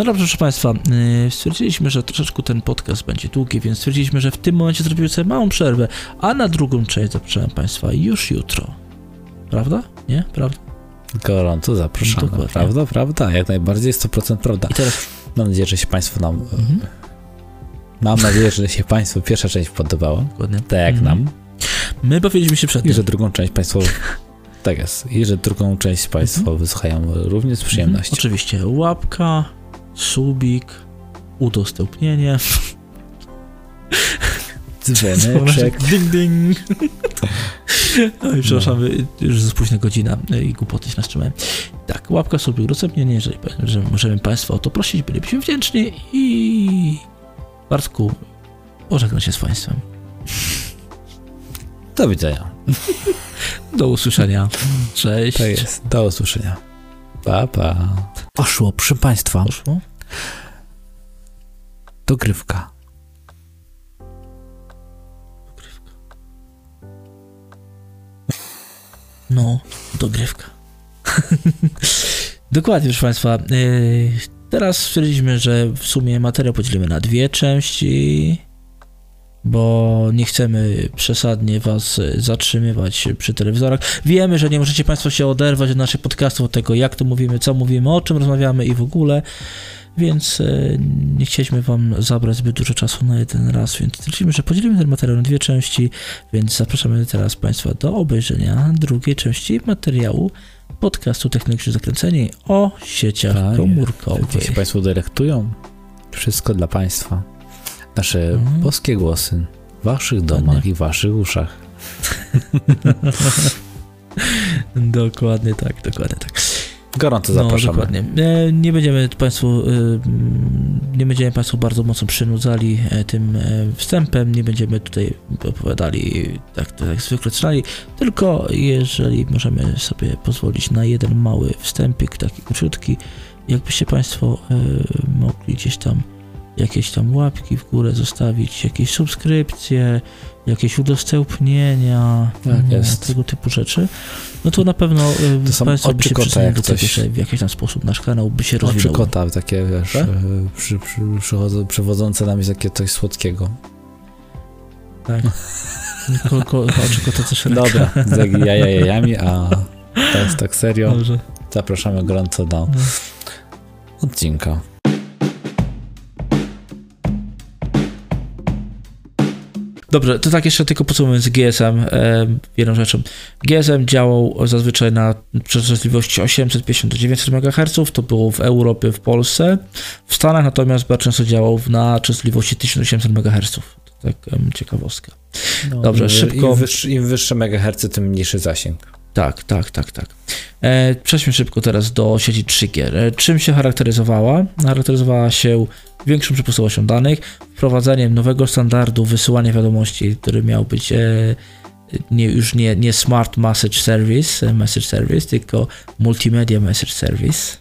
No dobrze, proszę Państwa, stwierdziliśmy, że troszeczkę ten podcast będzie długi, więc stwierdziliśmy, że w tym momencie zrobimy sobie małą przerwę, a na drugą część zapraszam Państwa już jutro. Prawda? Nie? Prawda? Gorąco zapraszamy. Dokładnie. Prawda? Prawda? Jak najbardziej, 100% prawda. I teraz... Mam nadzieję, że się Państwu nam... Mam nadzieję, że się Państwu pierwsza część podobała. Dokładnie. Tak jak nam. My powiedzieliśmy się przed tym. I że drugą część Państwo... Tak jest. I że drugą część Państwo wysłuchają również z przyjemnością. Oczywiście łapka, subik, udostępnienie. Dzwoneczek. Ding, ding. Oj, przepraszam, już za późna godzina i głupoty się nas trzymają. Tak, łapka, subik, udostępnienie. Jeżeli możemy Państwa o to prosić, bylibyśmy wdzięczni. I Bartku, pożegnam się z Państwem. Do widzenia. Do usłyszenia. Cześć. To jest. Do usłyszenia. Pa, pa. Poszło, proszę Państwa. Poszło? Dogrywka. Dogrywka. No, dogrywka. Dokładnie, proszę Państwa. Teraz stwierdziliśmy, że w sumie materiał podzielimy na dwie części, bo nie chcemy przesadnie Was zatrzymywać przy telewizorach. Wiemy, że nie możecie Państwo się oderwać od naszych podcastów, od tego, jak to mówimy, co mówimy, o czym rozmawiamy i w ogóle, więc nie chcieliśmy Wam zabrać zbyt dużo czasu na jeden raz, więc stwierdziliśmy, że podzielimy ten materiał na dwie części, więc zapraszamy teraz Państwa do obejrzenia drugiej części materiału podcastu Techniki Zakręceni o sieciach komórkowych. Niech się Państwo dyrektują. Wszystko dla Państwa. Nasze boskie głosy w Waszych domach i Waszych uszach. Dokładnie tak, dokładnie tak. Gorąco zapraszamy. No, dokładnie. Nie będziemy Państwu bardzo mocno przynudzali tym wstępem, nie będziemy tutaj opowiadali tak zwykle trzymali, tylko jeżeli możemy sobie pozwolić na jeden mały wstępik, taki króciutki, jakbyście Państwo mogli gdzieś tam jakieś tam łapki w górę zostawić, jakieś subskrypcje, jakieś udostępnienia, tego typu rzeczy, no to na pewno to Państwo by się przyczynili do tego, że w jakiś tam sposób nasz kanał by się rozwijał. Oczy kota, takie wiesz, tak? Przywodzące nam jest takie coś słodkiego. Tak. Oczy kota też ręka. Dobra, z jajami, a teraz tak serio. Dobrze. Zapraszamy gorąco do odcinka. Dobrze, to tak jeszcze tylko podsumowując GSM jedną rzeczą. GSM działał zazwyczaj na częstotliwości 850 do 900 MHz, to było w Europie, w Polsce. W Stanach natomiast bardzo często działał na częstotliwości 1800 MHz. To tak ciekawostka. No, dobrze, szybko. Im wyższe megahercy, tym mniejszy zasięg. Tak. Przejdźmy szybko teraz do sieci 3G. Czym się charakteryzowała? Charakteryzowała się większą przepustowością danych, wprowadzeniem nowego standardu wysyłania wiadomości, który miał być już nie Smart Message Service, tylko Multimedia Message Service,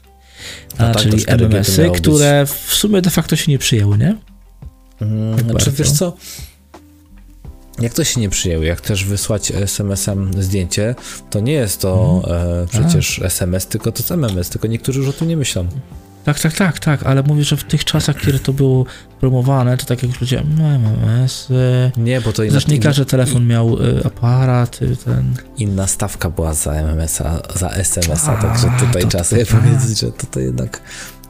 czyli MMS-y, które w sumie de facto się nie przyjęły, nie? Znaczy, wiesz co? Jak to się nie przyjęło, jak też wysłać SMS-em zdjęcie, to nie jest to przecież SMS, tylko to jest MMS, tylko niektórzy już o tym nie myślą. Tak, ale mówię, że w tych czasach, kiedy to było promowane, to tak jak ludzie, MMS, nie, bo to inaczej. Zresztą nie każdy telefon miał aparat, ten... Inna stawka była za MMS-a, za SMS-a, także tutaj trzeba sobie powiedzieć, że to jednak...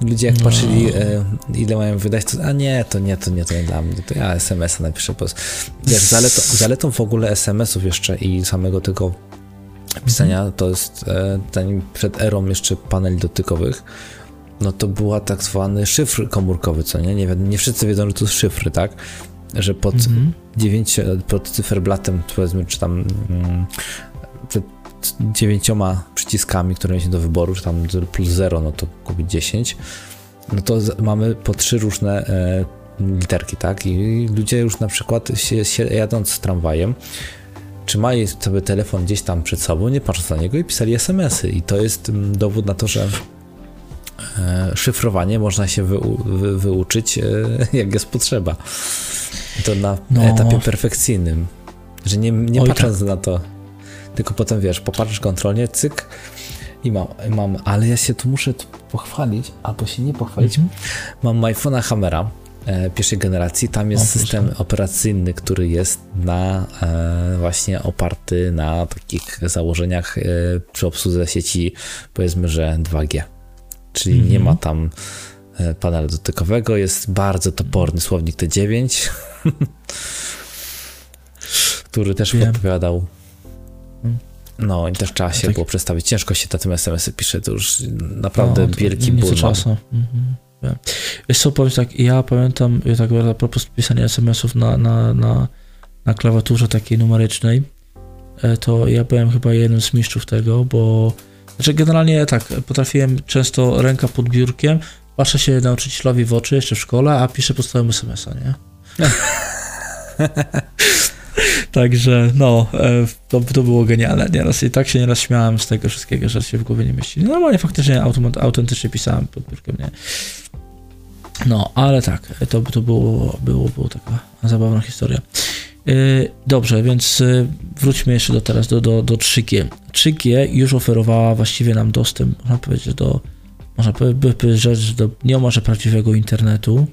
Ludzie jak patrzyli, ile mają wydać, to to nie dla mnie, to ja SMS-a napiszę. Wiesz, zaletą w ogóle SMS-ów jeszcze i samego tego pisania, to jest ten przed erą jeszcze paneli dotykowych, no to była tak zwany szyfr komórkowy, co nie? Nie wszyscy wiedzą, że to jest szyfry, tak? Że pod 9, pod cyferblatem, powiedzmy, czy tam przed 9 przyciskami, które mieliśmy do wyboru, czy tam plus 0, no to kupić 10, no to mamy po 3 różne literki, tak? I ludzie już na przykład jadąc tramwajem, trzymali sobie telefon gdzieś tam przed sobą, nie patrząc na niego i pisali SMS-y. I to jest dowód na to, że szyfrowanie można się wyuczyć, jak jest potrzeba. I to na etapie perfekcyjnym, że nie patrząc na to, tylko potem wiesz, popatrzysz kontrolnie, cyk, i mam, ale ja się tu muszę pochwalić, albo się nie pochwalić. Mam iPhone'a Hammera pierwszej generacji, tam jest system operacyjny, który jest na właśnie oparty na takich założeniach przy obsłudze sieci, powiedzmy, że 2G, czyli nie ma tam panelu dotykowego, jest bardzo toporny słownik T9, który też podpowiadał. No i też trzeba się było przestawić. Ciężko się na tym SMS-y pisze, to już naprawdę no, to wielki ból. Wiesz co, powiem tak, ja pamiętam, a propos pisania SMS-ów na klawiaturze takiej numerycznej, to ja byłem chyba jednym z mistrzów tego, bo znaczy generalnie tak, potrafiłem często ręka pod biurkiem, patrzę się nauczycielowi w oczy jeszcze w szkole, a piszę pod stołem SMS-a, nie? Także no, to było genialne nieraz i tak się nieraz śmiałem z tego wszystkiego, że się w głowie nie mieści. Normalnie faktycznie autentycznie pisałem pod biurkiem, nie? No, ale tak, to było taka zabawna historia. Dobrze, więc wróćmy jeszcze teraz do 3G. 3G już oferowała właściwie nam dostęp, można powiedzieć, do niemalże prawdziwego internetu.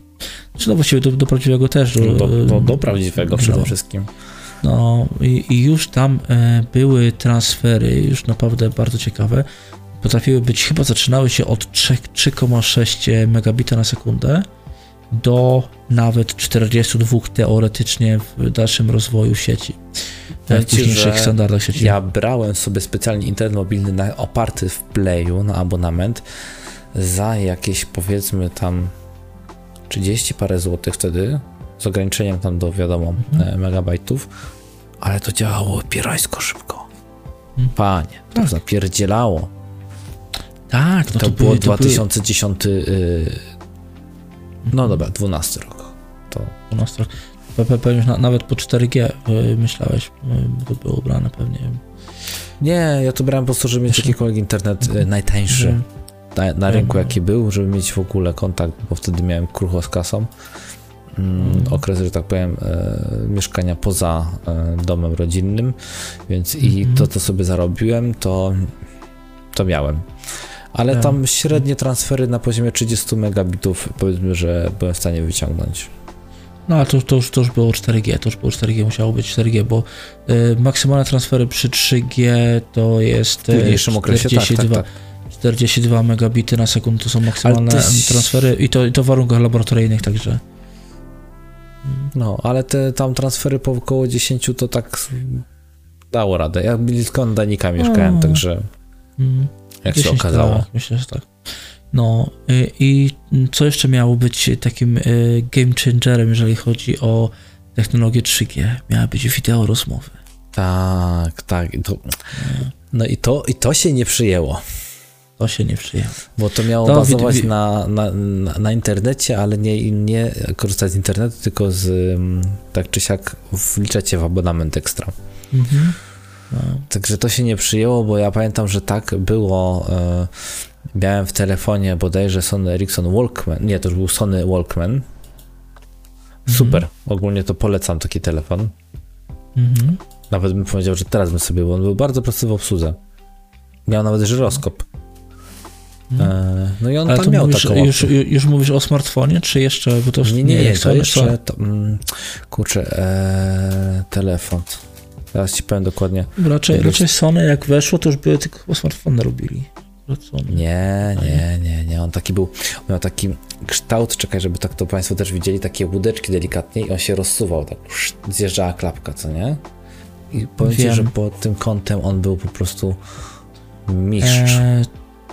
Znaczy, no właściwie do prawdziwego też. Do prawdziwego przede wszystkim. No i już tam były transfery, już naprawdę bardzo ciekawe. Potrafiły być, chyba zaczynały się od 3,6 megabita na sekundę do nawet 42 teoretycznie w dalszym rozwoju sieci, w późniejszych standardach sieci. Ja brałem sobie specjalnie internet mobilny oparty w Playu na abonament za jakieś, powiedzmy, tam 30 parę złotych wtedy, z ograniczeniem tam do, wiadomo, megabajtów, ale to działało pierajsko szybko. Panie, to zapierdzielało. Tak, no to było 2010, no dobra, 12 rok. To 12 rok. Pewnie nawet po 4G myślałeś, to było ubrane pewnie. Nie, ja to brałem po prostu, żeby mieć jakikolwiek internet najtańszy na rynku, jaki był, żeby mieć w ogóle kontakt, bo wtedy miałem krucho z kasą. Okres, że tak powiem, mieszkania poza domem rodzinnym, więc i to, co sobie zarobiłem, to miałem. Ale tam średnie transfery na poziomie 30 megabitów, powiedzmy, że byłem w stanie wyciągnąć. No, ale to już było 4G, musiało być 4G, bo maksymalne transfery przy 3G to jest w późniejszym okresie, 42 megabity na sekundę to są maksymalne transfery i to w warunkach laboratoryjnych, także. No, ale te tam transfery po około 10 to tak dało radę. Ja blisko Danika mieszkałem, także jak się okazało. Tak, myślę, że tak. No i co jeszcze miało być takim game changerem, jeżeli chodzi o technologię 3G? Miała być wideo rozmowy. Tak. I to się nie przyjęło. To się nie przyjęło. Bo to miało bazować na internecie, ale nie korzystać z internetu, tylko z tak czy siak wliczać się w abonament ekstra. Także to się nie przyjęło, bo ja pamiętam, że tak było. Miałem w telefonie bodajże Sony Ericsson Walkman. Nie, to już był Sony Walkman. Super. Ogólnie to polecam taki telefon. Nawet bym powiedział, że teraz bym sobie, bo on był bardzo prosty w obsłudze. Miał nawet żyroskop. No i on ale tam miał taką opcję. Już mówisz o smartfonie, czy jeszcze? Bo to nie, to jeszcze telefon. Teraz ci powiem dokładnie. Raczej Sony jak weszło, to już były tylko smartfony robili. Nie, on taki był, miał taki kształt, czekaj, żeby tak to Państwo też widzieli, takie łódeczki delikatnie i on się rozsuwał, tak zjeżdżała klapka, co nie? I powiem, że pod tym kątem on był po prostu mistrz.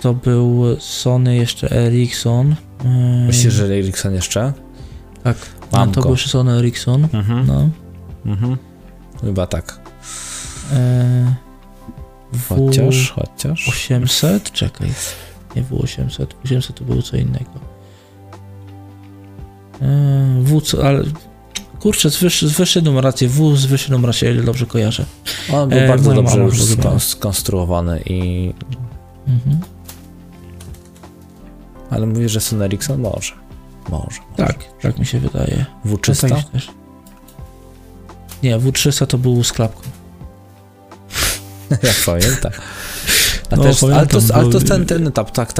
To był Sony jeszcze Ericsson. Myślisz, że Ericsson jeszcze? Tak, to był jeszcze Sony Ericsson. Chyba tak. Chociaż. 800? Czekaj. Nie było 800. 800 to było co innego. Kurczę, z wyższej numeracji, z wyższej numeracji, ile dobrze kojarzę. On był bardzo dobrze skonstruowany i... Ale mówisz, że Sony Ericsson? Może. Tak mi się wydaje. W300? No, tak też. Nie, W300 to był z klapką. Ja pamiętam. No, też, ale to, bo... ale to jest ten etap, tak,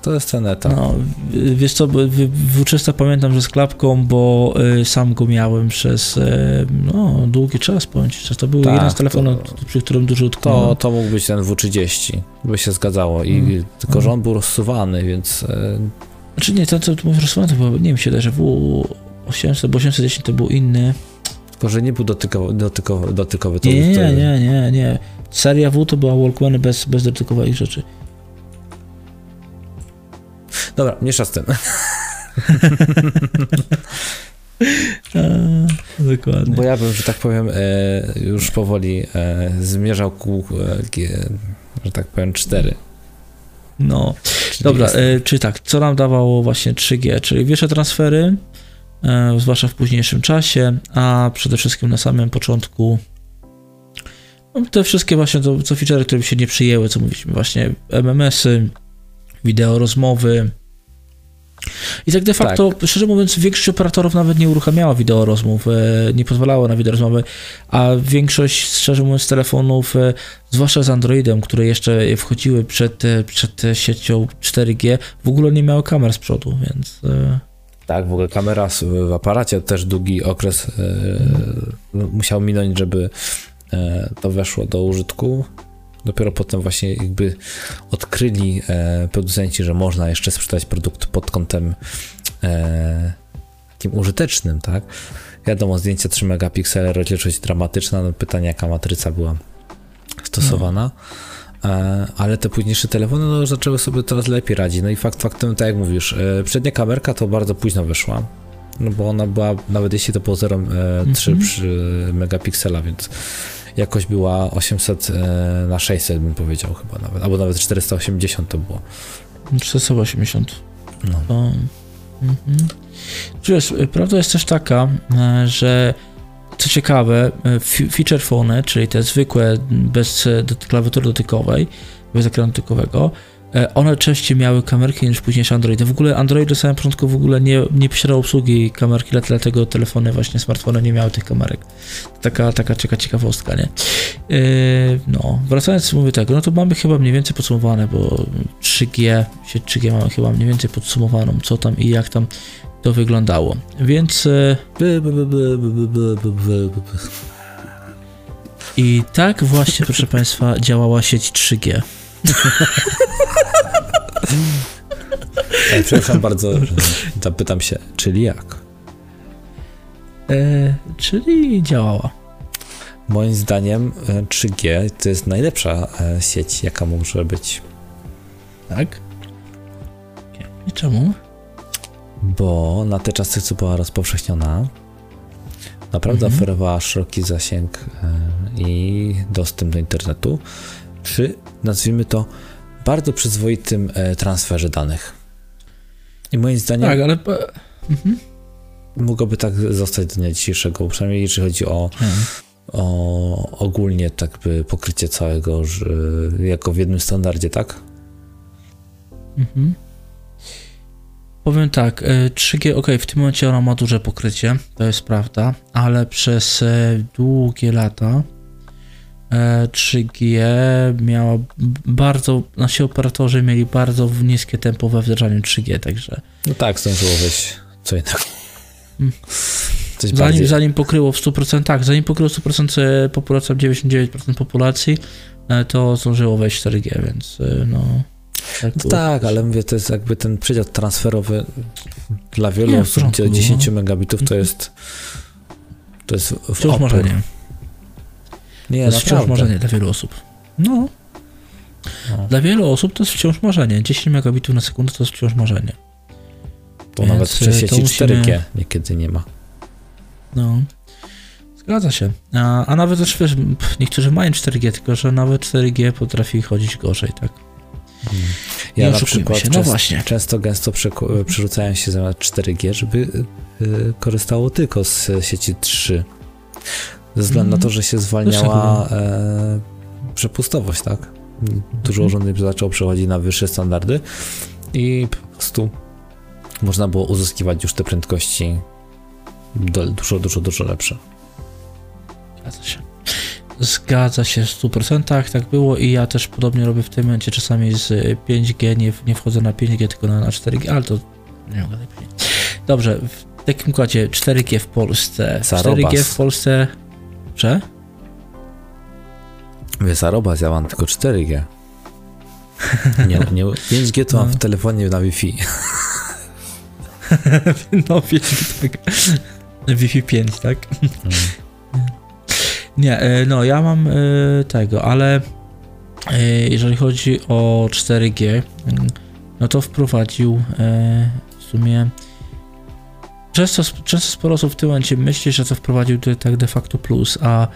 to jest ten etap. No, wiesz co, włóczysta pamiętam, że z klapką, bo sam go miałem przez no, długi czas, to był tak, jeden z telefonów, przy którym dużo utknąłem. To mógł być ten W30, by się zgadzało, i tylko że on był rozsuwany, więc... Znaczy nie, to był rozsuwany, to było, nie wiem, się da, że W800, bo 810 to był inny. Tylko że nie był dotykowy. To nie. Seria W to była Walkmany bez dotykowych rzeczy. Dobra, mniejsza z tym. Dokładnie. Bo ja bym, że tak powiem, już powoli zmierzał ku, że tak powiem, 4. No, czyli dobra, czyli tak, co nam dawało właśnie 3G, czyli wyższe transfery, zwłaszcza w późniejszym czasie, a przede wszystkim na samym początku te wszystkie właśnie to feature, które się nie przyjęły, co mówiliśmy, właśnie MMS-y, wideo rozmowy. I tak de facto, tak, szczerze mówiąc, większość operatorów nawet nie uruchamiała wideo rozmów, nie pozwalała na wideo rozmowy, a większość, szczerze mówiąc, telefonów, zwłaszcza z Androidem, które jeszcze wchodziły przed siecią 4G, w ogóle nie miało kamer z przodu, więc... Tak, w ogóle kamera w aparacie też długi okres musiał minąć, żeby to weszło do użytku. Dopiero potem właśnie jakby odkryli producenci, że można jeszcze sprzedać produkt pod kątem takim użytecznym, tak? Wiadomo, zdjęcia 3 megapiksele, rozdzielczość dramatyczna, no pytanie jaka matryca była stosowana. Ale te późniejsze telefony no, zaczęły sobie coraz lepiej radzić. No i faktem, tak jak mówisz, przednia kamerka to bardzo późno wyszła, no bo ona była, nawet jeśli to było 0,3 megapiksela, więc jakoś była 800 na 600 bym powiedział chyba nawet, albo nawet 480 to było. 480. No. To, prawda jest też taka, że co ciekawe, feature phone, czyli te zwykłe, bez klawiatury dotykowej, bez ekranu dotykowego, one częściej miały kamerki niż późniejsze Androidy. W ogóle Android do samego początku w ogóle nie posiadał obsługi kamerki, dlatego telefony, właśnie smartfony nie miały tych kamerek. Taka ciekawostka, nie? No, wracając, mówię tak, no to mamy chyba mniej więcej podsumowane, bo 3G mamy chyba mniej więcej podsumowaną, co tam i jak tam to wyglądało, więc... I tak właśnie, proszę Państwa, działała sieć 3G. Przepraszam bardzo, zapytam się, czyli jak? Czyli działała. Moim zdaniem 3G to jest najlepsza sieć, jaka może być. Tak? I czemu? Bo na te czasy, co była rozpowszechniona, naprawdę oferowała szeroki zasięg i dostęp do internetu przy, nazwijmy to, bardzo przyzwoitym transferze danych. I moim zdaniem tak, ale... mogłoby tak zostać do dnia dzisiejszego, przynajmniej jeżeli chodzi o ogólnie tak by pokrycie całego, jako w jednym standardzie, tak? Powiem tak, 3G, w tym momencie ona ma duże pokrycie, to jest prawda, ale przez długie lata 3G miała bardzo, nasi operatorzy mieli bardzo niskie tempo we wdrażaniu 3G, także... No tak, zdążyło być co innego. Zanim pokryło w 100%, populacji, 99% populacji, to zdążyło wejść 4G, więc no... Tak, no tak, ale mówię, to jest jakby ten przedział transferowy dla wielu osób, gdzie 10 megabitów to jest w opór. Może nie. Nie, to jest wciąż marzenie dla wielu osób. No. Dla wielu osób to jest wciąż marzenie. 10 megabitów na sekundę to jest wciąż marzenie. Bo więc nawet w sieci 4G niekiedy nie ma. No. Zgadza się. A nawet też wiesz, niektórzy mają 4G, tylko że nawet 4G potrafi chodzić gorzej, tak? Ja na przykład się. No często gęsto przerzucają się zamiast 4G, żeby korzystało tylko z sieci 3. Ze względu na to, że się zwalniała przepustowość, tak? Dużo urządzeń zaczęło przechodzić na wyższe standardy i po prostu można było uzyskiwać już te prędkości dużo lepsze. Zgadza się. Zgadza się w 100%, tak było i ja też podobnie robię w tym momencie, czasami z 5G, nie wchodzę na 5G, tylko na 4G, ale to nie mogę lepiej. Dobrze, w takim układzie 4G w Polsce, Zarobas. 4G w Polsce, że? Mówię Zarobas, ja mam tylko 4G. Nie, 5G to mam w telefonie na Wi-Fi. No 5G, tak. Wi-Fi 5, tak? Nie, no ja mam tego, ale jeżeli chodzi o 4G, no to wprowadził w sumie często sporo osób w tym momencie myśli, że to wprowadził tak de facto plus, a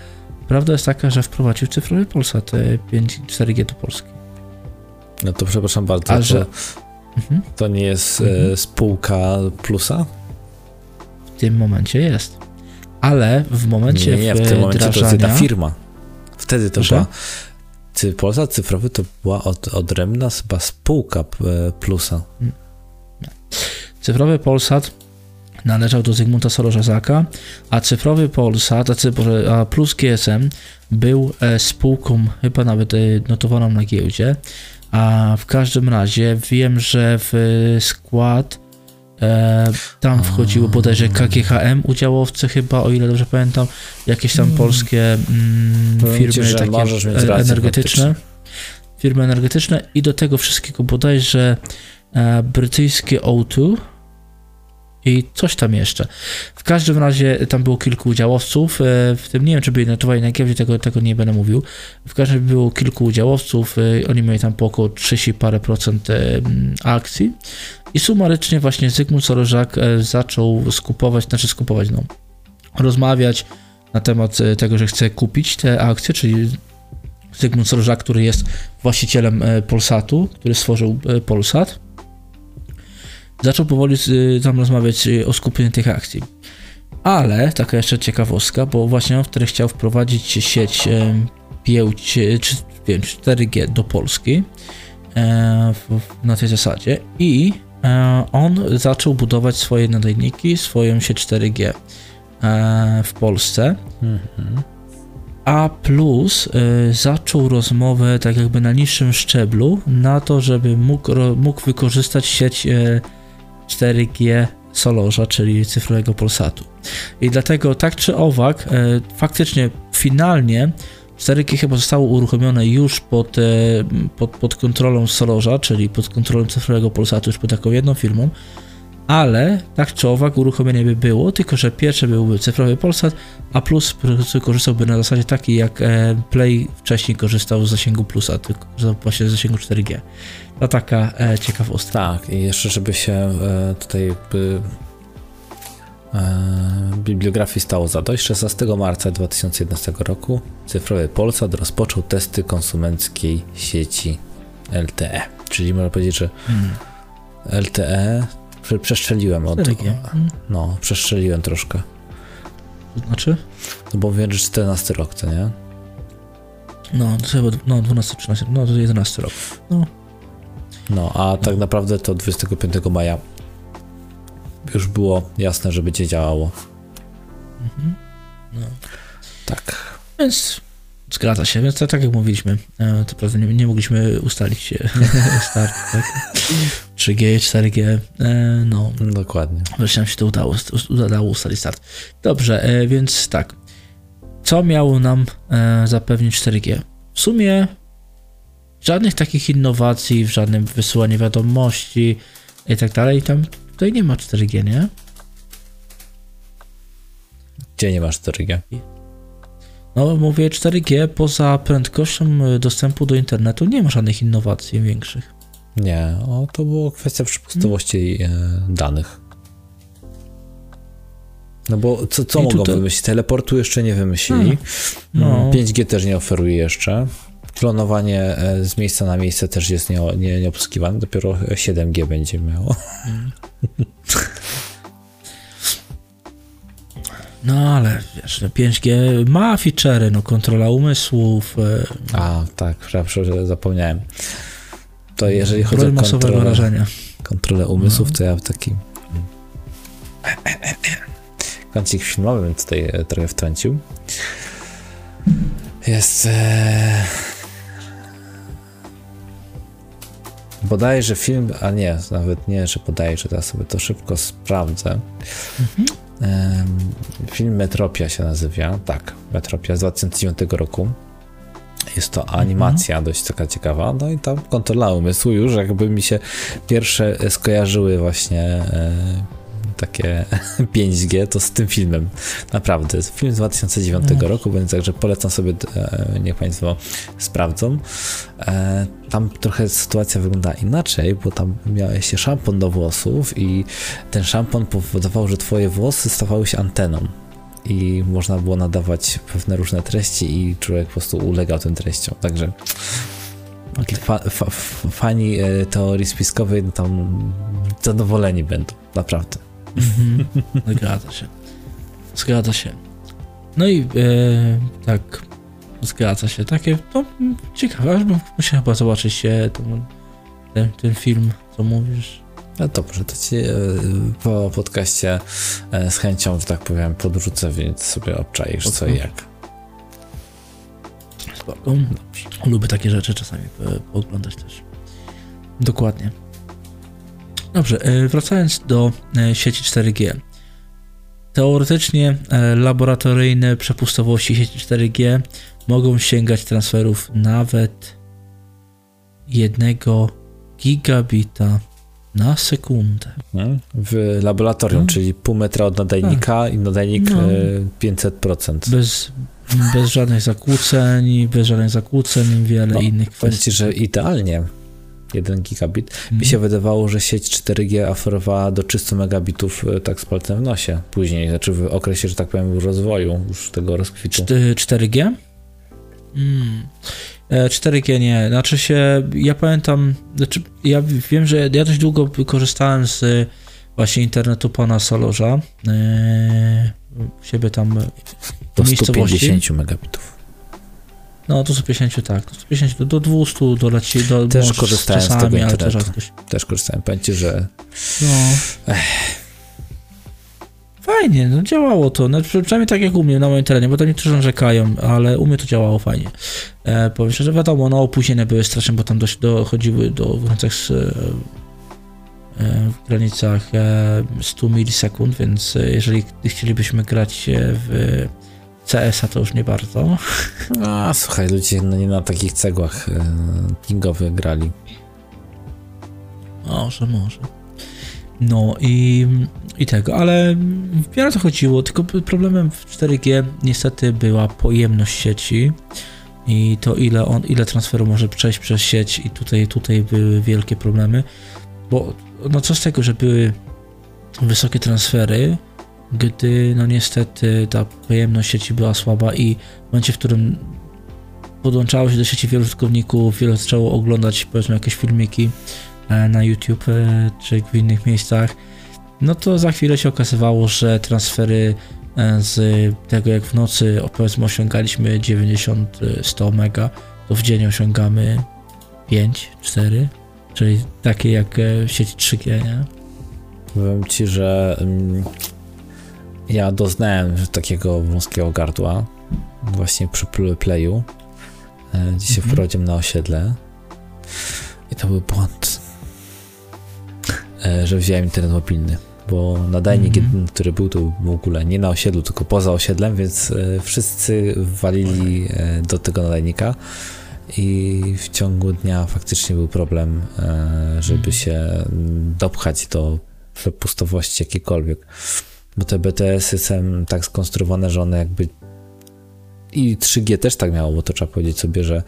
prawda jest taka, że wprowadził Cyfrowy Polsat 4G do Polski. No to przepraszam bardzo, to nie jest spółka Plusa? W tym momencie jest. Ale w momencie w tym momencie to jest ta firma. Wtedy to była Polsat Cyfrowy, to była odrębna chyba spółka Plusa. Cyfrowy Polsat należał do Zygmunta Solorz-Żaka, a Cyfrowy Polsat, a Plus GSM był spółką chyba nawet notowaną na giełdzie, a w każdym razie wiem, że w skład tam wchodziło bodajże KGHM udziałowcy chyba, o ile dobrze pamiętam, jakieś tam polskie firmy takie energetyczne, firmy energetyczne i do tego wszystkiego bodajże brytyjskie O2 i coś tam jeszcze. W każdym razie tam było kilku udziałowców, w tym nie wiem, czy byli notowani na giełdzie, tego nie będę mówił. W każdym razie było kilku udziałowców, oni mieli tam po około 30 parę procent akcji. I sumarycznie właśnie Zygmunt Solorz-Żak zaczął rozmawiać na temat tego, że chce kupić te akcje, czyli Zygmunt Solorz-Żak, który jest właścicielem Polsatu, który stworzył Polsat, zaczął powoli tam rozmawiać o skupieniu tych akcji. Ale taka jeszcze ciekawostka, bo właśnie on wtedy chciał wprowadzić sieć 4G do Polski na tej zasadzie i on zaczął budować swoje nadajniki, swoją sieć 4G w Polsce, a plus zaczął rozmowę tak jakby na niższym szczeblu na to, żeby mógł wykorzystać sieć 4G Solorza, czyli Cyfrowego Polsatu. I dlatego tak czy owak faktycznie finalnie 4G chyba zostało uruchomione już pod kontrolą Solorza, czyli pod kontrolą Cyfrowego Polsatu, już pod taką jedną firmą, ale tak czy owak uruchomienie by było, tylko że pierwszy byłby Cyfrowy Polsat, a Plus korzystałby na zasadzie takiej, jak Play wcześniej korzystał z zasięgu Plusa, tylko właśnie z zasięgu 4G. To taka ciekawostka. Tak, i jeszcze żeby się tutaj bibliografii stało zadość, 16 marca 2011 roku Cyfrowy Polsat rozpoczął testy konsumenckiej sieci LTE, czyli można powiedzieć, że LTE przestrzeliłem przestrzeliłem troszkę. To znaczy? To był 14 rok, to nie? No, to chyba 12-13, no to 11 rok. No, a tak naprawdę to 25 maja już było jasne, że będzie działało. Tak. Więc zgadza się, więc tak jak mówiliśmy, to prawda nie mogliśmy ustalić start, tak? 3G, 4G, no. Dokładnie. Wreszcie nam się to udało ustalić start. Dobrze, więc tak. Co miało nam zapewnić 4G? W sumie żadnych takich innowacji, w żadnym wysyłaniu wiadomości i tak dalej. Tutaj nie ma 4G, nie? Gdzie nie masz 4G? No mówię 4G, poza prędkością dostępu do internetu nie ma żadnych innowacji większych. Nie, to była kwestia przepustowości danych. No bo co mogą wymyślić? Teleportu jeszcze nie wymyślili, 5G też nie oferuje jeszcze. Klonowanie z miejsca na miejsce też jest nieobsługiwane, dopiero 7G będzie miało. No ale wiesz, 5G ma feature'y, kontrola umysłów. Tak, zapomniałem. To jeżeli chodzi o kontrolę umysłów, to ja w takim kącik filmowym tutaj trochę wtrącił. jest bodajże film, a nie, nawet nie, że bodajże, teraz sobie to szybko sprawdzę. Film Metropia się nazywa, tak, Metropia z 2009 roku. Jest to animacja dość taka ciekawa, no i tam kontrola umysłu już jakby mi się pierwsze skojarzyły właśnie takie 5G, to z tym filmem. Naprawdę, film z 2009 roku, więc także polecam sobie, niech Państwo sprawdzą. Tam trochę sytuacja wygląda inaczej, bo tam miałeś szampon do włosów i ten szampon powodował, że Twoje włosy stawały się anteną. I można było nadawać pewne różne treści i człowiek po prostu ulegał tym treściom, także fani teorii spiskowej no tam zadowoleni będą, naprawdę. Zgadza się. Zgadza się. No i tak, zgadza się. Takie, no ciekawe, aż bym musiał chyba zobaczyć ten film, co mówisz. No dobrze, to ci po podcaście z chęcią, że tak powiem, podrzucę, więc sobie obczaisz co i jak. Spoko. Dobrze. Lubię takie rzeczy czasami pooglądać też. Dokładnie. Dobrze, wracając do sieci 4G. Teoretycznie laboratoryjne przepustowości sieci 4G mogą sięgać transferów nawet 1 gigabita na sekundę. W laboratorium, czyli pół metra od nadajnika i nadajnik 500%. Bez żadnych zakłóceń, wiele innych kwestii. Że idealnie 1 gigabit. Mi się wydawało, że sieć 4G oferowała do 300 megabitów tak z palcem w nosie. Później, znaczy w okresie, że tak powiem, rozwoju już tego rozkwitu. 4G? 4G nie, znaczy się, ja pamiętam, znaczy ja wiem, że ja dość długo korzystałem z właśnie internetu pana Solorza, u siebie tam do miejscowości. 150 megabitów. No do 150 tak, do 150, do 200 doleci, do też korzystałem czasami, z tego internetu, ale też korzystałem, pamięci, że fajnie, no działało to, no, przynajmniej tak jak u mnie na moim terenie, bo tam niektórzy narzekają, ale u mnie to działało fajnie. Powiem szczerze, wiadomo, no opóźnienia były straszne, bo tam dochodziły do w granicach 100 milisekund, więc jeżeli chcielibyśmy grać w CS-a, to już nie bardzo. A słuchaj, ludzie nie na takich cegłach pingowych grali. Może. No i tego, ale w miarę to chodziło, tylko problemem w 4G niestety była pojemność sieci i to ile transferu może przejść przez sieć i tutaj były wielkie problemy, bo no co z tego, że były wysokie transfery, gdy no niestety ta pojemność sieci była słaba i w momencie, w którym podłączało się do sieci wielu użytkowników, wielu zaczęło oglądać powiedzmy jakieś filmiki na YouTube czy w innych miejscach, no to za chwilę się okazywało, że transfery z tego jak w nocy powiedzmy osiągaliśmy 90-100 mega, to w dzień osiągamy 5-4, czyli takie jak sieć 3G, nie? Powiem Ci, że ja doznałem takiego wąskiego gardła właśnie przy playu, gdzie się wprowadziłem na osiedle i to był błąd, że wziąłem internet mobilny, bo nadajnik jeden, który był tu w ogóle nie na osiedlu, tylko poza osiedlem, więc wszyscy walili do tego nadajnika i w ciągu dnia faktycznie był problem, żeby się dopchać do przepustowości jakiejkolwiek, bo te BTS-y są tak skonstruowane, że one jakby i 3G też tak miało, bo to trzeba powiedzieć sobie, że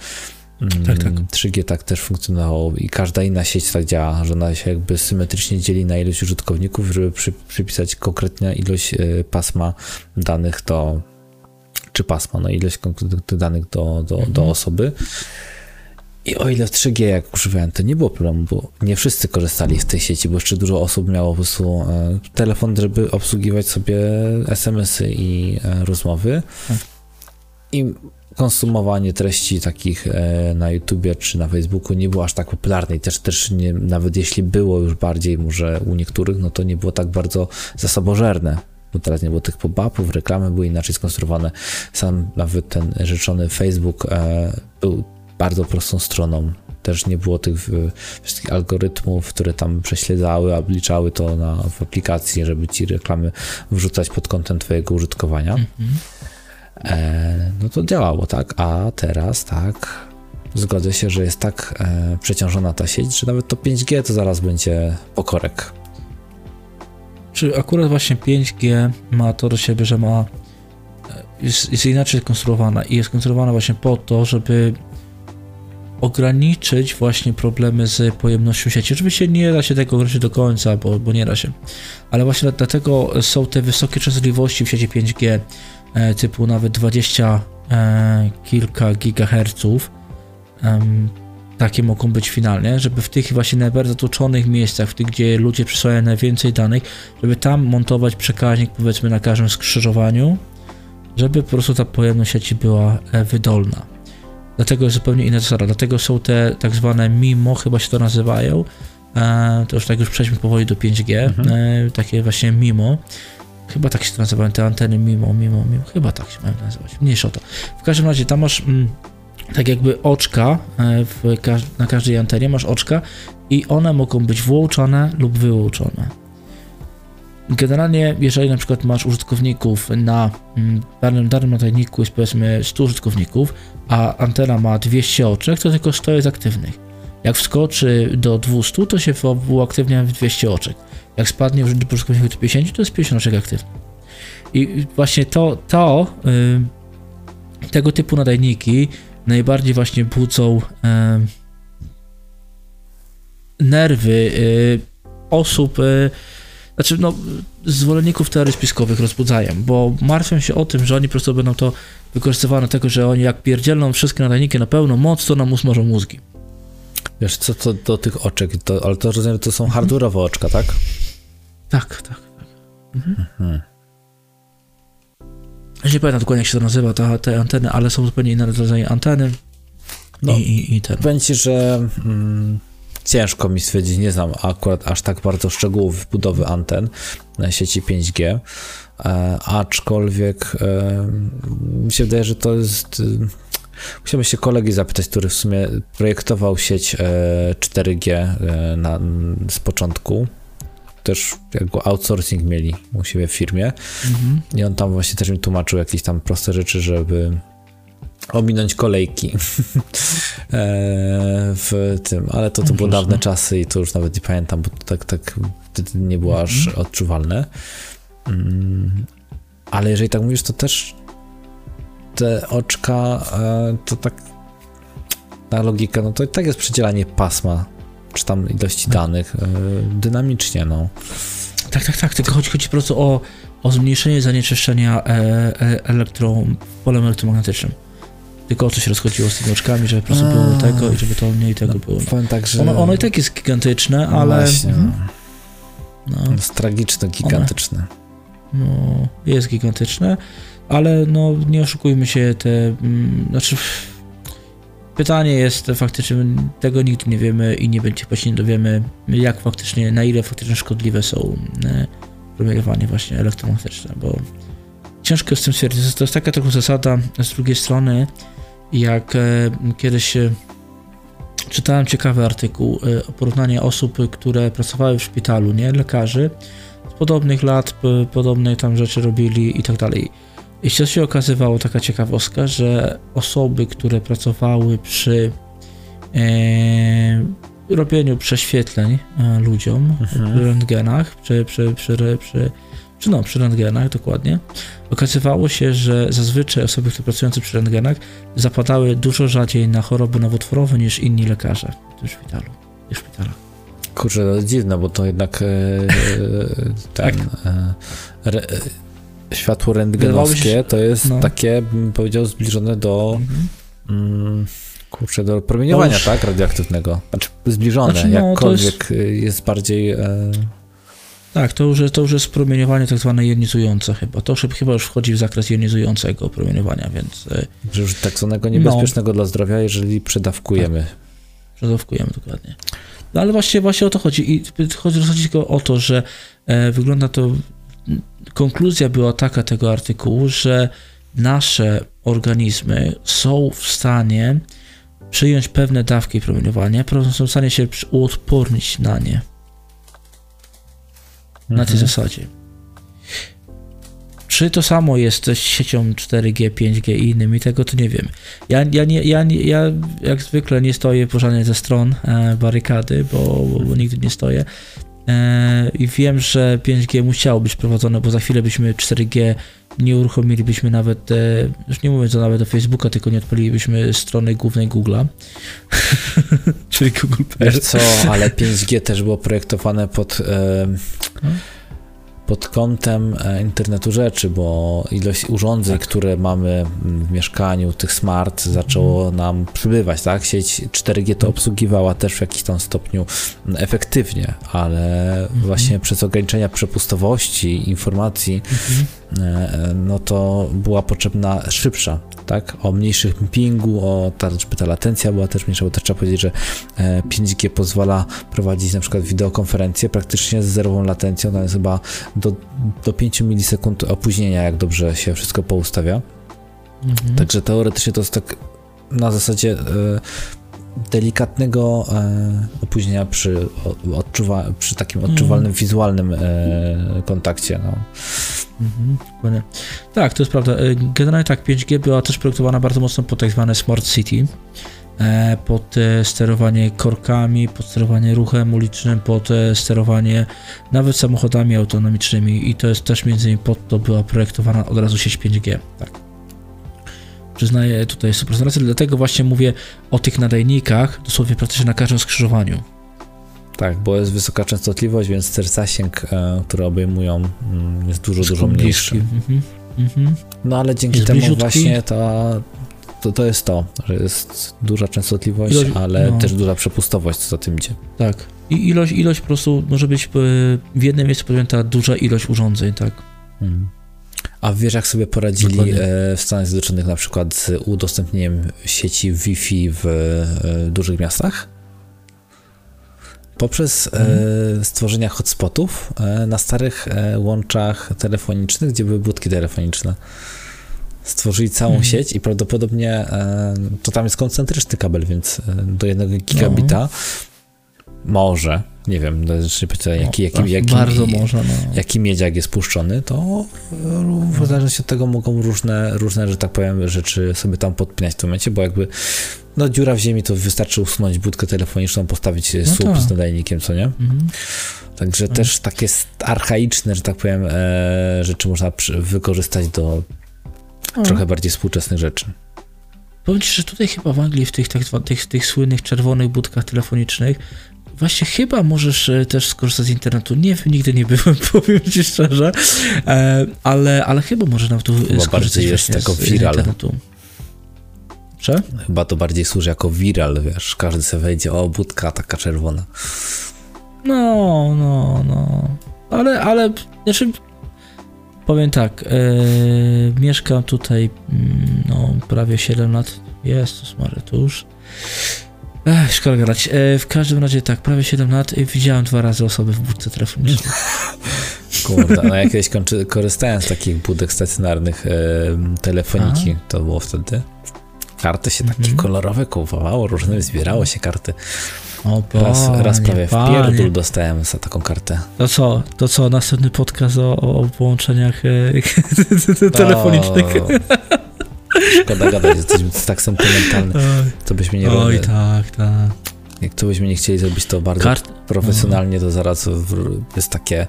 tak. 3G tak też funkcjonowało i każda inna sieć tak działa, że ona się jakby symetrycznie dzieli na ilość użytkowników, żeby przypisać konkretna ilość pasma danych ilość konkretnych danych do osoby. I o ile w 3G jak używałem, to nie było problemu, bo nie wszyscy korzystali z tej sieci, bo jeszcze dużo osób miało po prostu telefon, żeby obsługiwać sobie SMS-y i rozmowy. I konsumowanie treści takich na YouTubie czy na Facebooku nie było aż tak popularne i też nie, nawet jeśli było już bardziej może u niektórych, no to nie było tak bardzo zasobożerne, bo teraz nie było tych pop-upów, reklamy były inaczej skonstruowane. Sam nawet ten rzeczony Facebook był bardzo prostą stroną. Też nie było tych wszystkich algorytmów, które tam prześledzały, obliczały to w aplikacji, żeby ci reklamy wrzucać pod kątem twojego użytkowania. No to działało, tak? A teraz tak, zgodzę się, że jest tak przeciążona ta sieć, że nawet to 5G to zaraz będzie pokorek. Czy akurat właśnie 5G ma to do siebie, że ma jest inaczej skonstruowana i jest skonstruowana właśnie po to, żeby ograniczyć właśnie problemy z pojemnością sieci. Oczywiście nie da się tego ograniczyć do końca, bo nie da się. Ale właśnie dlatego są te wysokie częstotliwości w sieci 5G, typu nawet 20 kilka gigaherców. Takie mogą być finalnie, żeby w tych właśnie najbardziej zatłoczonych miejscach, w tych, gdzie ludzie przesyłają najwięcej danych, żeby tam montować przekaźnik, powiedzmy, na każdym skrzyżowaniu, żeby po prostu ta pojemność sieci była wydolna. Dlatego jest zupełnie inna zasada, dlatego są te tak zwane MIMO, chyba się to nazywają, to już tak już przejdźmy powoli do 5G, takie właśnie MIMO, chyba tak się to nazywają, te anteny MIMO, chyba tak się mają nazywać, mniejsza o to. W każdym razie tam masz tak jakby oczka, na każdej antenie masz oczka i one mogą być włączane lub wyłączone. Generalnie, jeżeli na przykład masz użytkowników na danym nadajniku jest powiedzmy 100 użytkowników, a antena ma 200 oczek, to tylko 100 jest aktywnych. Jak wskoczy do 200, to się uaktywnia 200 oczek. Jak spadnie użytkowników do 50, to jest 50 oczek aktywnych. I właśnie tego typu nadajniki najbardziej właśnie budzą nerwy osób, zwolenników teorii spiskowych rozbudzają, bo martwią się o tym, że oni po prostu będą to wykorzystywane do tego, że oni jak pierdzielną wszystkie nadajniki na pełną moc, to nam usmażą mózgi. Wiesz, co do tych oczek, ale to rozumiem, że to są hardware'owe oczka, tak? Tak. Nie pamiętam dokładnie, jak się to nazywa, te anteny, ale są zupełnie inne rodzaje anteny. No, i ten. Powiem ci, że ciężko mi stwierdzić, nie znam akurat aż tak bardzo szczegółów budowy anten na sieci 5G, aczkolwiek mi się wydaje, że to jest... Musiałbym się kolegi zapytać, który w sumie projektował sieć 4G z początku. Też jakby outsourcing mieli u siebie w firmie i on tam właśnie też mi tłumaczył jakieś tam proste rzeczy, żeby ominąć kolejki w tym, ale to były dawne czasy i to już nawet nie pamiętam, bo to tak nie było aż odczuwalne. Ale jeżeli tak mówisz, to też te oczka, to tak ta logika, no to i tak jest przydzielanie pasma, czy tam ilości danych dynamicznie, no. Tak, tylko chodzi po prostu o zmniejszenie zanieczyszczenia polem elektromagnetycznym. Tylko o co się rozchodziło z tymi oczkami, żeby po prostu było tego i żeby to mniej tego było. Powiem tak, że... ono i tak jest gigantyczne, ale... Właśnie, no. Jest tragiczne, gigantyczne. No, jest gigantyczne, ale no nie oszukujmy się, pytanie jest faktycznie, tego nigdy nie wiemy i nie dowiemy, jak faktycznie, na ile faktycznie szkodliwe są promieniowanie właśnie elektromagnetyczne, bo ciężko jest z tym stwierdzić. To jest taka trochę zasada z drugiej strony, jak kiedyś czytałem ciekawy artykuł o porównaniu osób, które pracowały w szpitalu, nie? Lekarzy z podobnych lat, podobne tam rzeczy robili i tak dalej. I co się okazywało, taka ciekawostka, że osoby, które pracowały przy robieniu prześwietleń ludziom, przy rentgenach, przy rentgenach dokładnie, okazywało się, że zazwyczaj osoby, które pracujące przy rentgenach zapadały dużo rzadziej na choroby nowotworowe niż inni lekarze w tym szpitalu, w szpitalach. Kurczę, to jest dziwne, bo to jednak światło rentgenowskie to jest takie, bym powiedział, zbliżone do do promieniowania, tak, radioaktywnego. Zbliżone, jakkolwiek jest bardziej... Tak, to już jest promieniowanie tak zwane jonizujące chyba. To chyba już wchodzi w zakres jonizującego promieniowania, więc... Że już tak zwanego niebezpiecznego dla zdrowia, jeżeli przedawkujemy. Tak. Przedawkujemy, dokładnie. No ale właśnie o to chodzi. I chodzi tylko o to, że wygląda to... konkluzja była taka tego artykułu, że nasze organizmy są w stanie przyjąć pewne dawki promieniowania, są w stanie się uodpornić na nie. Na tej zasadzie. Czy to samo jest z siecią 4G, 5G i innymi, tego to nie wiem. Ja jak zwykle nie stoję po żadnej ze stron barykady, bo nigdy nie stoję. I wiem, że 5G musiało być prowadzone, bo za chwilę byśmy 4G nie uruchomilibyśmy nawet, już nie mówiąc nawet do Facebooka, tylko nie odpalilibyśmy strony głównej Google'a, czyli Google.pl. Wiesz co, ale 5G też było projektowane pod kątem internetu rzeczy, bo ilość urządzeń, które mamy w mieszkaniu, tych smart, zaczęło nam przybywać, tak? Sieć 4G to obsługiwała też w jakiś tam stopniu efektywnie, ale właśnie przez ograniczenia przepustowości informacji, no to była potrzebna szybsza, tak? O mniejszym pingu, ta latencja była też mniejsza, bo też trzeba powiedzieć, że 5G pozwala prowadzić na przykład wideokonferencję praktycznie z zerową latencją, to jest chyba do 5 milisekund opóźnienia, jak dobrze się wszystko poustawia. Także teoretycznie to jest tak na zasadzie delikatnego opóźnienia przy takim odczuwalnym, wizualnym kontakcie. No. Tak, to jest prawda. Generalnie tak, 5G była też projektowana bardzo mocno pod tak zwane smart city, pod sterowanie korkami, pod sterowanie ruchem ulicznym, pod sterowanie nawet samochodami autonomicznymi i to jest też między innymi pod to była projektowana od razu sieć 5G. Tak. Przyznaję tutaj super rację, dlatego właśnie mówię o tych nadajnikach dosłownie praktycznie na każdym skrzyżowaniu. Tak, bo jest wysoka częstotliwość, więc też zasięg, który obejmują, jest dużo mniejszy. No ale dzięki temu właśnie to jest to, że jest duża częstotliwość, ale też duża przepustowość, co za tym idzie. Tak. I ilość po prostu może być w jednym miejscu podjęta duża ilość urządzeń, tak. A wiesz, jak sobie poradzili w Stanach Zjednoczonych na przykład z udostępnieniem sieci Wi-Fi w dużych miastach? Poprzez stworzenie hotspotów na starych łączach telefonicznych, gdzie były budki telefoniczne. Stworzyli całą sieć i prawdopodobnie to tam jest koncentryczny kabel, więc do 1 gigabita może, nie wiem, zależy jaki miedziak jest puszczony, to w zależności od tego mogą różne, że tak powiem, rzeczy sobie tam podpinać w tym momencie, bo jakby no dziura w ziemi to wystarczy usunąć budkę telefoniczną, postawić słup z nadajnikiem, co nie? Także też takie archaiczne, że tak powiem, rzeczy można wykorzystać do trochę bardziej współczesnych rzeczy. Powiem ci, że tutaj chyba w Anglii w tych słynnych czerwonych budkach telefonicznych właśnie chyba możesz też skorzystać z internetu. Nie wiem, nigdy nie byłem, powiem ci szczerze, ale chyba może nam tu chyba skorzystać jest jako viral. Z internetu. Czy? Chyba to bardziej służy jako viral, wiesz, każdy sobie wejdzie, o budka taka czerwona. No. Ale znaczy... Powiem tak, mieszkam tutaj no, prawie 7 lat, Jezus Maria, to już, szkoda gadać, w każdym razie tak, prawie 7 lat i widziałem 2 razy osoby w budce telefonicznej. Kurde, no ja kiedyś korzystałem z takich budek stacjonarnych telefoniki, to było wtedy, karty się takie kolorowe kupowało, różne zbierało się karty. O Boże, raz prawie wpierdol dostałem za taką kartę. To co, następny podcast o połączeniach telefonicznych? Szkoda gadać, jesteśmy tak sentymentalny. Co byśmy nie robili. Oj, tak. Jak to byśmy nie chcieli zrobić to bardzo profesjonalnie, to zaraz jest takie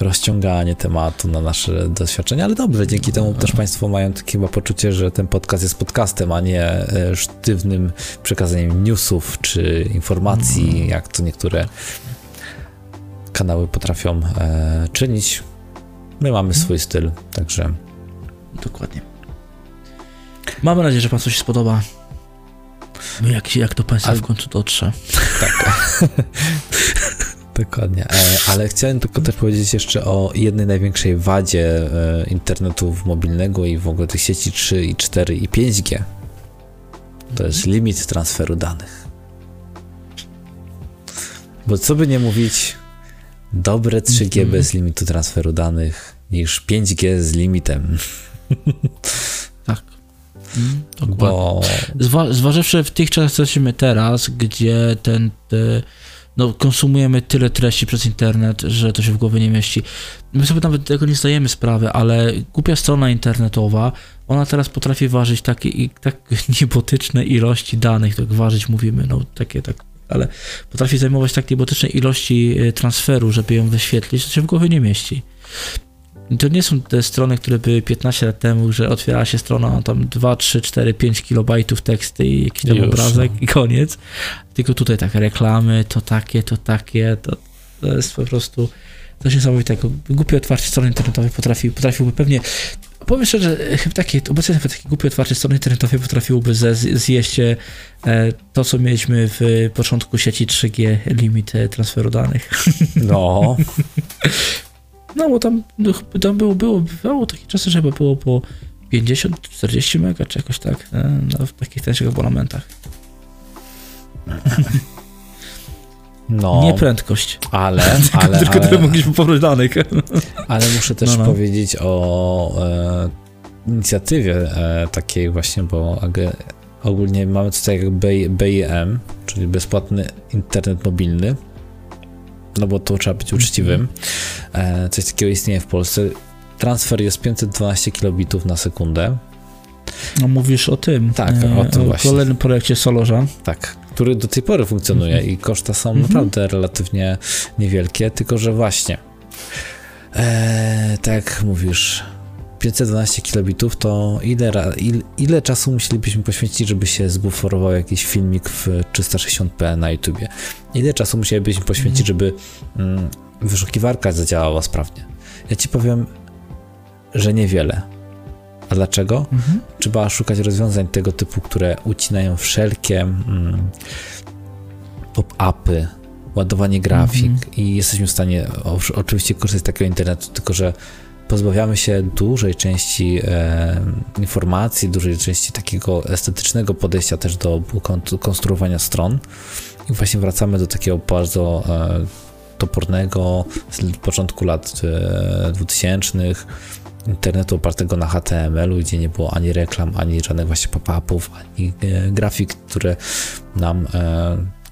rozciąganie tematu na nasze doświadczenia, ale dobrze, dzięki temu też Państwo mają takie chyba poczucie, że ten podcast jest podcastem, a nie sztywnym przekazaniem newsów czy informacji, jak to niektóre kanały potrafią czynić. My mamy swój styl, także... Dokładnie. Mam nadzieję, że Państwu się spodoba. No jak do Państwa w końcu dotrze. Tak. Dokładnie, ale chciałem tylko też powiedzieć jeszcze o jednej największej wadzie internetu mobilnego i w ogóle tych sieci 3 i 4 i 5G. To jest limit transferu danych. Bo co by nie mówić, dobre 3G bez limitu transferu danych niż 5G z limitem. Tak. Dokładnie. Bo... Zważywszy w tych czasach, co jesteśmy teraz, gdzie no, konsumujemy tyle treści przez internet, że to się w głowie nie mieści. My sobie nawet tego nie zdajemy sprawy, ale głupia strona internetowa, ona teraz potrafi ważyć takie i tak niebotyczne ilości danych, tak ważyć mówimy, no takie tak, ale potrafi zajmować tak niebotyczne ilości transferu, żeby ją wyświetlić, to się w głowie nie mieści. To nie są te strony, które były 15 lat temu, że otwierała się strona tam 2, 3, 4, 5 kilobajtów teksty i jakiś tam obrazek i koniec. Tylko tutaj tak reklamy, to jest po prostu coś niesamowitego. Głupie otwarcie strony internetowej potrafiłby pewnie, powiem szczerze, chyba takie głupie otwarcie strony internetowej potrafiłby zjeść to, co mieliśmy w początku sieci 3G, limit transferu danych. No... No bo tam było takie czasy, że było po 50-40 mega, czy jakoś tak, w takich tańszych abonamentach. No, nie prędkość. Ale tylko tyle mogliśmy pobrać danych. Ale muszę też powiedzieć o inicjatywie takiej właśnie, bo ogólnie mamy tutaj BIM, czyli bezpłatny internet mobilny. No bo to trzeba być uczciwym. Coś takiego istnieje w Polsce. Transfer jest 512 kilobitów na sekundę. No mówisz o tym. Tak, o tym właśnie. O kolejnym projekcie Solorza. Tak, który do tej pory funkcjonuje i koszta są naprawdę relatywnie niewielkie, tylko że właśnie tak mówisz, 512 kilobitów to ile czasu musielibyśmy poświęcić, żeby się zbuforował jakiś filmik w 360p na YouTubie? Ile czasu musielibyśmy poświęcić, żeby wyszukiwarka zadziałała sprawnie? Ja ci powiem, że niewiele. A dlaczego? Trzeba szukać rozwiązań tego typu, które ucinają wszelkie pop-upy, ładowanie grafik i jesteśmy w stanie oczywiście korzystać z takiego internetu, tylko że pozbawiamy się dużej części informacji, dużej części takiego estetycznego podejścia też do konstruowania stron i właśnie wracamy do takiego bardzo topornego z początku lat 2000 internetu opartego na HTML-u, gdzie nie było ani reklam, ani żadnych właśnie pop-upów, ani grafik, które nam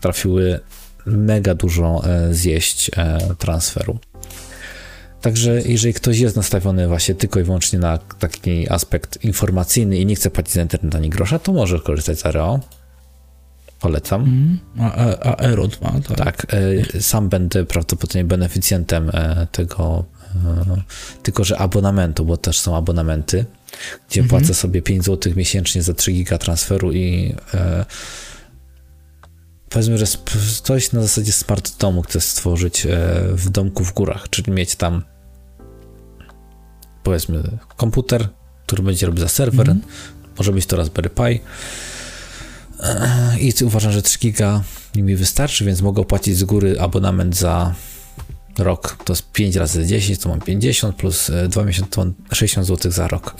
trafiły mega dużo zjeść transferu. Także jeżeli ktoś jest nastawiony właśnie tylko i wyłącznie na taki aspekt informacyjny i nie chce płacić za internet ani grosza, to może korzystać z ARO. Polecam. ARO 2, tak. Tak, sam będę prawdopodobnie beneficjentem tego, tylko że abonamentu, bo też są abonamenty, gdzie płacę sobie 5 zł miesięcznie za 3 giga transferu i powiedzmy, że coś na zasadzie smart domu chcesz stworzyć w domku w górach, czyli mieć tam powiedzmy komputer, który będzie robił za serwer, może być to Raspberry Pi i uważam, że 3 giga mi wystarczy, więc mogę opłacić z góry abonament za rok, to jest 5 razy 10, to mam 50, plus 2 miesiące to mam 60 zł za rok.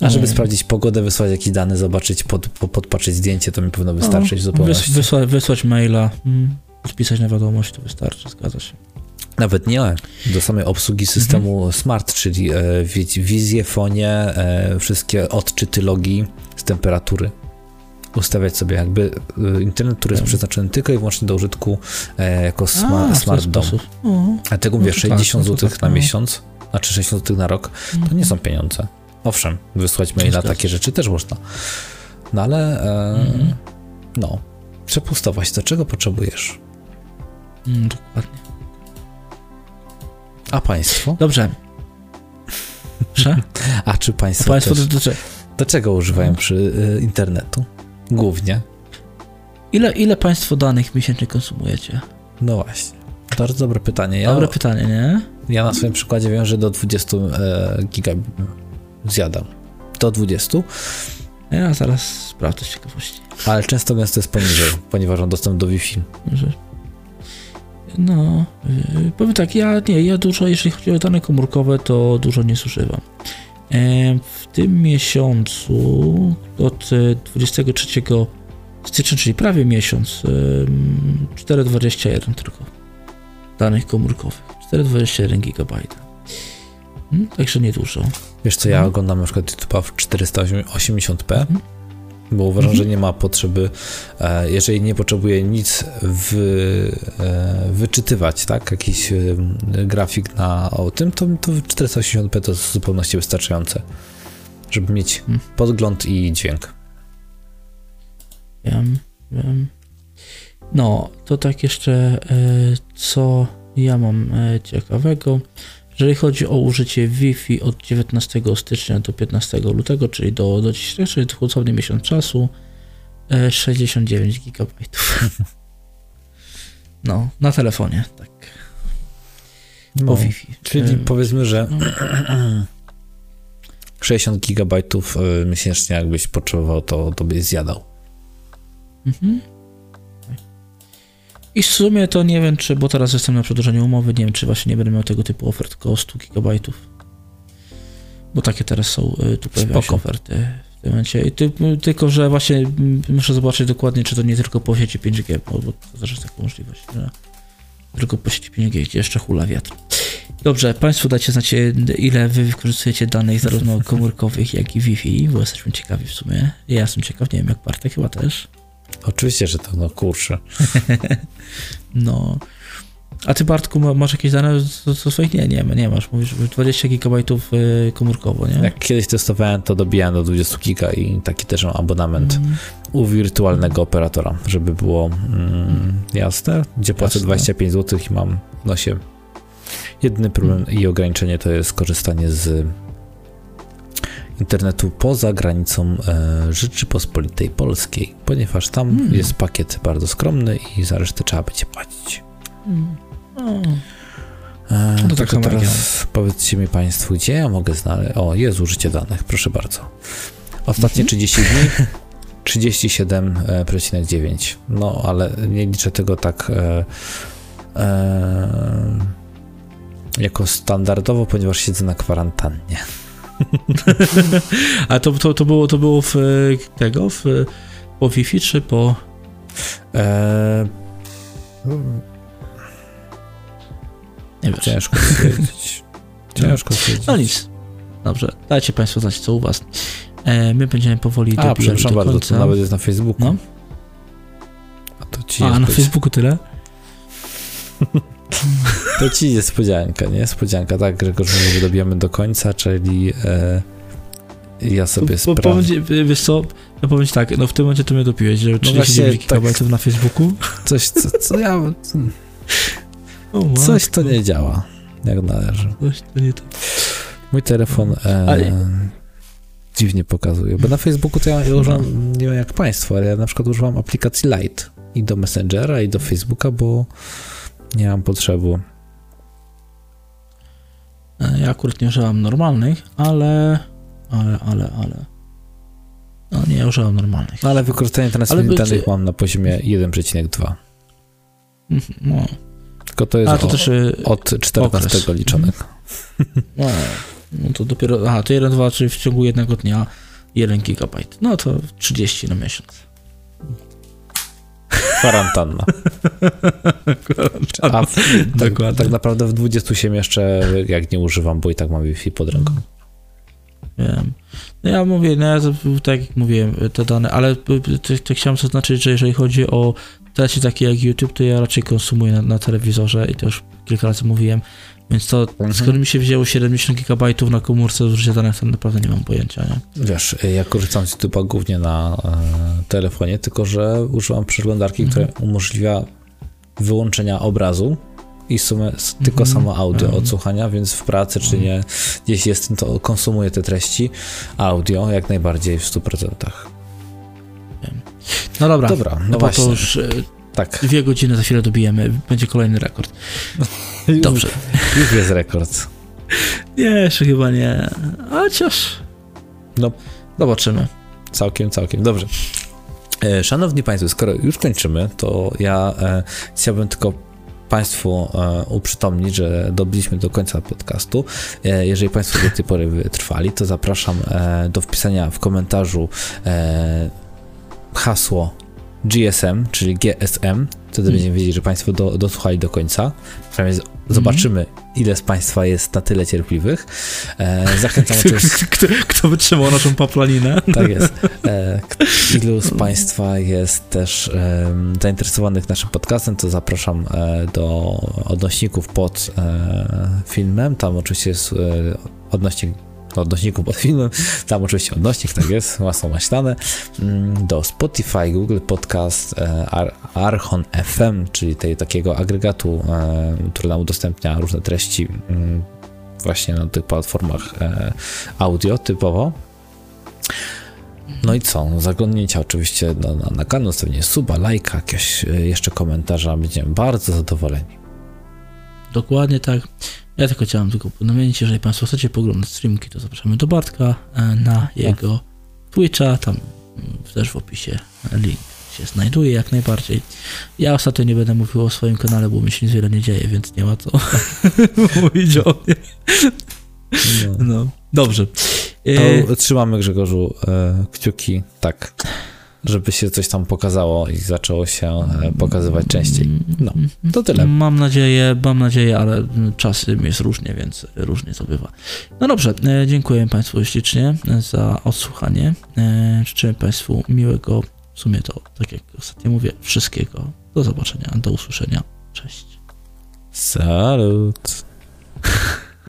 A żeby sprawdzić pogodę, wysłać jakieś dane, zobaczyć, podpatrzeć zdjęcie, to mi powinno wystarczyć w zupełności. Wysłać maila, odpisać na wiadomość, to wystarczy, zgadza się. Nawet nie, do samej obsługi systemu smart, czyli wizjefonię, wszystkie odczyty logi z temperatury. Ustawiać sobie jakby internet, który jest przeznaczony tylko i wyłącznie do użytku jako smart dom. A tego mówię, 60 zł na miesiąc, znaczy 60 zł na rok, to nie są pieniądze. Owszem, wysłać maila, takie rzeczy też można. No ale przepustować to, czego potrzebujesz. Dokładnie. A państwo? Dobrze. A czy państwo też... Do czego używają przy internetu? Głównie. Ile państwo danych miesięcznie konsumujecie? No właśnie. Bardzo dobre pytanie. Dobre pytanie, nie? Ja na swoim przykładzie wiem, że do 20 giga zjadam. Do 20. Ja zaraz sprawdzę z ciekawości. Ale często gęsto jest poniżej, ponieważ mam dostęp do Wi-Fi. No, powiem tak, ja dużo, jeśli chodzi o dane komórkowe, to dużo nie zużywam. W tym miesiącu od 23 stycznia, czyli prawie miesiąc, 4,21 tylko danych komórkowych, 4,21 GB. Także nie dużo. Wiesz co, ja oglądam na przykład YouTube'a w 480p, bo uważam, że nie ma potrzeby, jeżeli nie potrzebuję nic wyczytywać, tak, jakiś grafik o tym, to 480p to jest w zupełności wystarczające, żeby mieć podgląd i dźwięk. Wiem. No, to tak jeszcze, co ja mam ciekawego. Jeżeli chodzi o użycie Wi-Fi od 19 stycznia do 15 lutego, czyli do dzisiaj, czyli dosłownie miesiąc czasu, 69 GB. No, na telefonie, tak. Po Wi-Fi. Czyli powiedzmy, że 60 GB miesięcznie, jakbyś potrzebował, to byś zjadał. I w sumie to nie wiem, czy, bo teraz jestem na przedłużeniu umowy, nie wiem, czy właśnie nie będę miał tego typu ofert koło 100 GB. Bo takie teraz są, tu pojawiają się oferty w tym momencie. Tylko, że właśnie muszę zobaczyć dokładnie, czy to nie tylko po sieci 5G, bo to też jest taka możliwość, że tylko po sieci 5G jeszcze hula wiatr. Dobrze, Państwo dajcie znać, ile Wy wykorzystujecie danych zarówno komórkowych, jak i Wi-Fi, bo jesteśmy ciekawi w sumie. Ja jestem ciekaw, nie wiem, jak Bartek chyba też. Oczywiście, że to, no kurczę. No. A ty, Bartku, masz jakieś dane co swoich? Nie masz. Mówisz 20 GB komórkowo, nie? Jak kiedyś testowałem, to dobijałem do 20 giga i taki też mam abonament u wirtualnego operatora, żeby było jasne, gdzie płacę 25 zł i mam w nosie. Jedyny problem i ograniczenie to jest korzystanie z internetu poza granicą Rzeczypospolitej Polskiej, ponieważ tam jest pakiet bardzo skromny i za resztę trzeba będzie płacić. To tak teraz powiedzcie mi Państwu, gdzie ja mogę znaleźć... O, jest użycie danych, proszę bardzo. Ostatnie 30 dni 37,9. No, ale nie liczę tego tak jako standardowo, ponieważ siedzę na kwarantannie. A to było po Wi-Fi czy po... Nie wiem. Ciężko powiedzieć. No nic. Dobrze, dajcie Państwo znać, co u Was. My będziemy powoli dobijać do końca. Przepraszam bardzo, to nawet jest na Facebooku. No. A na Facebooku tyle? To ci niespodzianka, nie? Niespodzianka, tak, Grzegorz, że dobijamy do końca, czyli ja sobie sprawdzę. Wiesz co, ja powiem tak, no w tym momencie to mnie dopiłeś, że 39 GB na Facebooku. Coś, co ja... coś to nie działa, jak należy. Coś to nie tak. Mój telefon dziwnie pokazuje, bo na Facebooku to ja używam, nie wiem jak Państwo, ale ja na przykład używam aplikacji Lite i do Messengera, i do Facebooka, bo nie mam potrzeby. Ja akurat nie używam normalnych, ale. No nie używam normalnych. No, ale wykorzystanie transmitentów mam na poziomie 1,2. No. Tylko to jest od 14 okres liczonych. No to dopiero, to 1,2, czyli w ciągu jednego dnia 1 GB. No to 30 na miesiąc. Kwarantanna. A tak naprawdę w 27 jeszcze, jak nie używam, bo i tak mam Wi-Fi pod ręką. Wiem. No ja mówię, tak jak mówiłem, te dane, ale to chciałem zaznaczyć, że jeżeli chodzi o treści takie jak YouTube, to ja raczej konsumuję na telewizorze i to już kilka razy mówiłem, więc to skoro mi się wzięło 70 GB na komórce zużycia danych, to naprawdę nie mam pojęcia, nie? Wiesz, ja korzystam z YouTube'a głównie na telefonie, tylko że używam przeglądarki, która umożliwia wyłączenia obrazu i w sumie tylko samo audio odsłuchania, więc w pracy czy nie, gdzieś jestem, to konsumuję te treści audio jak najbardziej w 100%. No dobra, no właśnie. To już tak. 2 godziny za chwilę dobijemy, będzie kolejny rekord. Dobrze. Już jest rekord. Nie, jeszcze chyba nie, chociaż... No, zobaczymy. Całkiem. Dobrze. Szanowni Państwo, skoro już kończymy, to ja chciałbym tylko Państwu uprzytomnić, że dobiliśmy do końca podcastu. Jeżeli Państwo do tej pory wytrwali, to zapraszam do wpisania w komentarzu hasło GSM, czyli GSM, wtedy będziemy wiedzieć, że państwo dosłuchali do końca. Przynajmniej zobaczymy, ile z państwa jest na tyle cierpliwych. Zachęcam oczywiście... Kto wytrzymał naszą paplaninę? Tak jest. Ilu z państwa jest też zainteresowanych naszym podcastem, to zapraszam do odnośników pod filmem. Tam oczywiście jest odnośniku pod filmem, tam oczywiście odnośnik, tak jest, masło maślane, do Spotify, Google Podcast, Archon FM, czyli tej takiego agregatu, który nam udostępnia różne treści właśnie na tych platformach audio typowo. No i co? Zaglądnięcia oczywiście na kanał, ustawienie suba, lajka, jakieś jeszcze komentarza, będziemy bardzo zadowoleni. Dokładnie tak. Ja tylko chciałem podmienić, jeżeli państwo chcecie poglądać streamki, to zapraszamy do Bartka na jego Twitcha, tam też w opisie link się znajduje jak najbardziej. Ja ostatnio nie będę mówił o swoim kanale, bo mi się nic wiele nie dzieje, więc nie ma co mówić o mnie. No, dobrze. To trzymamy, Grzegorzu, kciuki, tak, żeby się coś tam pokazało i zaczęło się pokazywać częściej. No, to tyle. Mam nadzieję, ale czasem jest różnie, więc różnie to bywa. No dobrze, dziękuję państwu ślicznie za odsłuchanie. Życzę państwu miłego, w sumie to, tak jak ostatnio mówię, wszystkiego. Do zobaczenia, do usłyszenia. Cześć. Salut.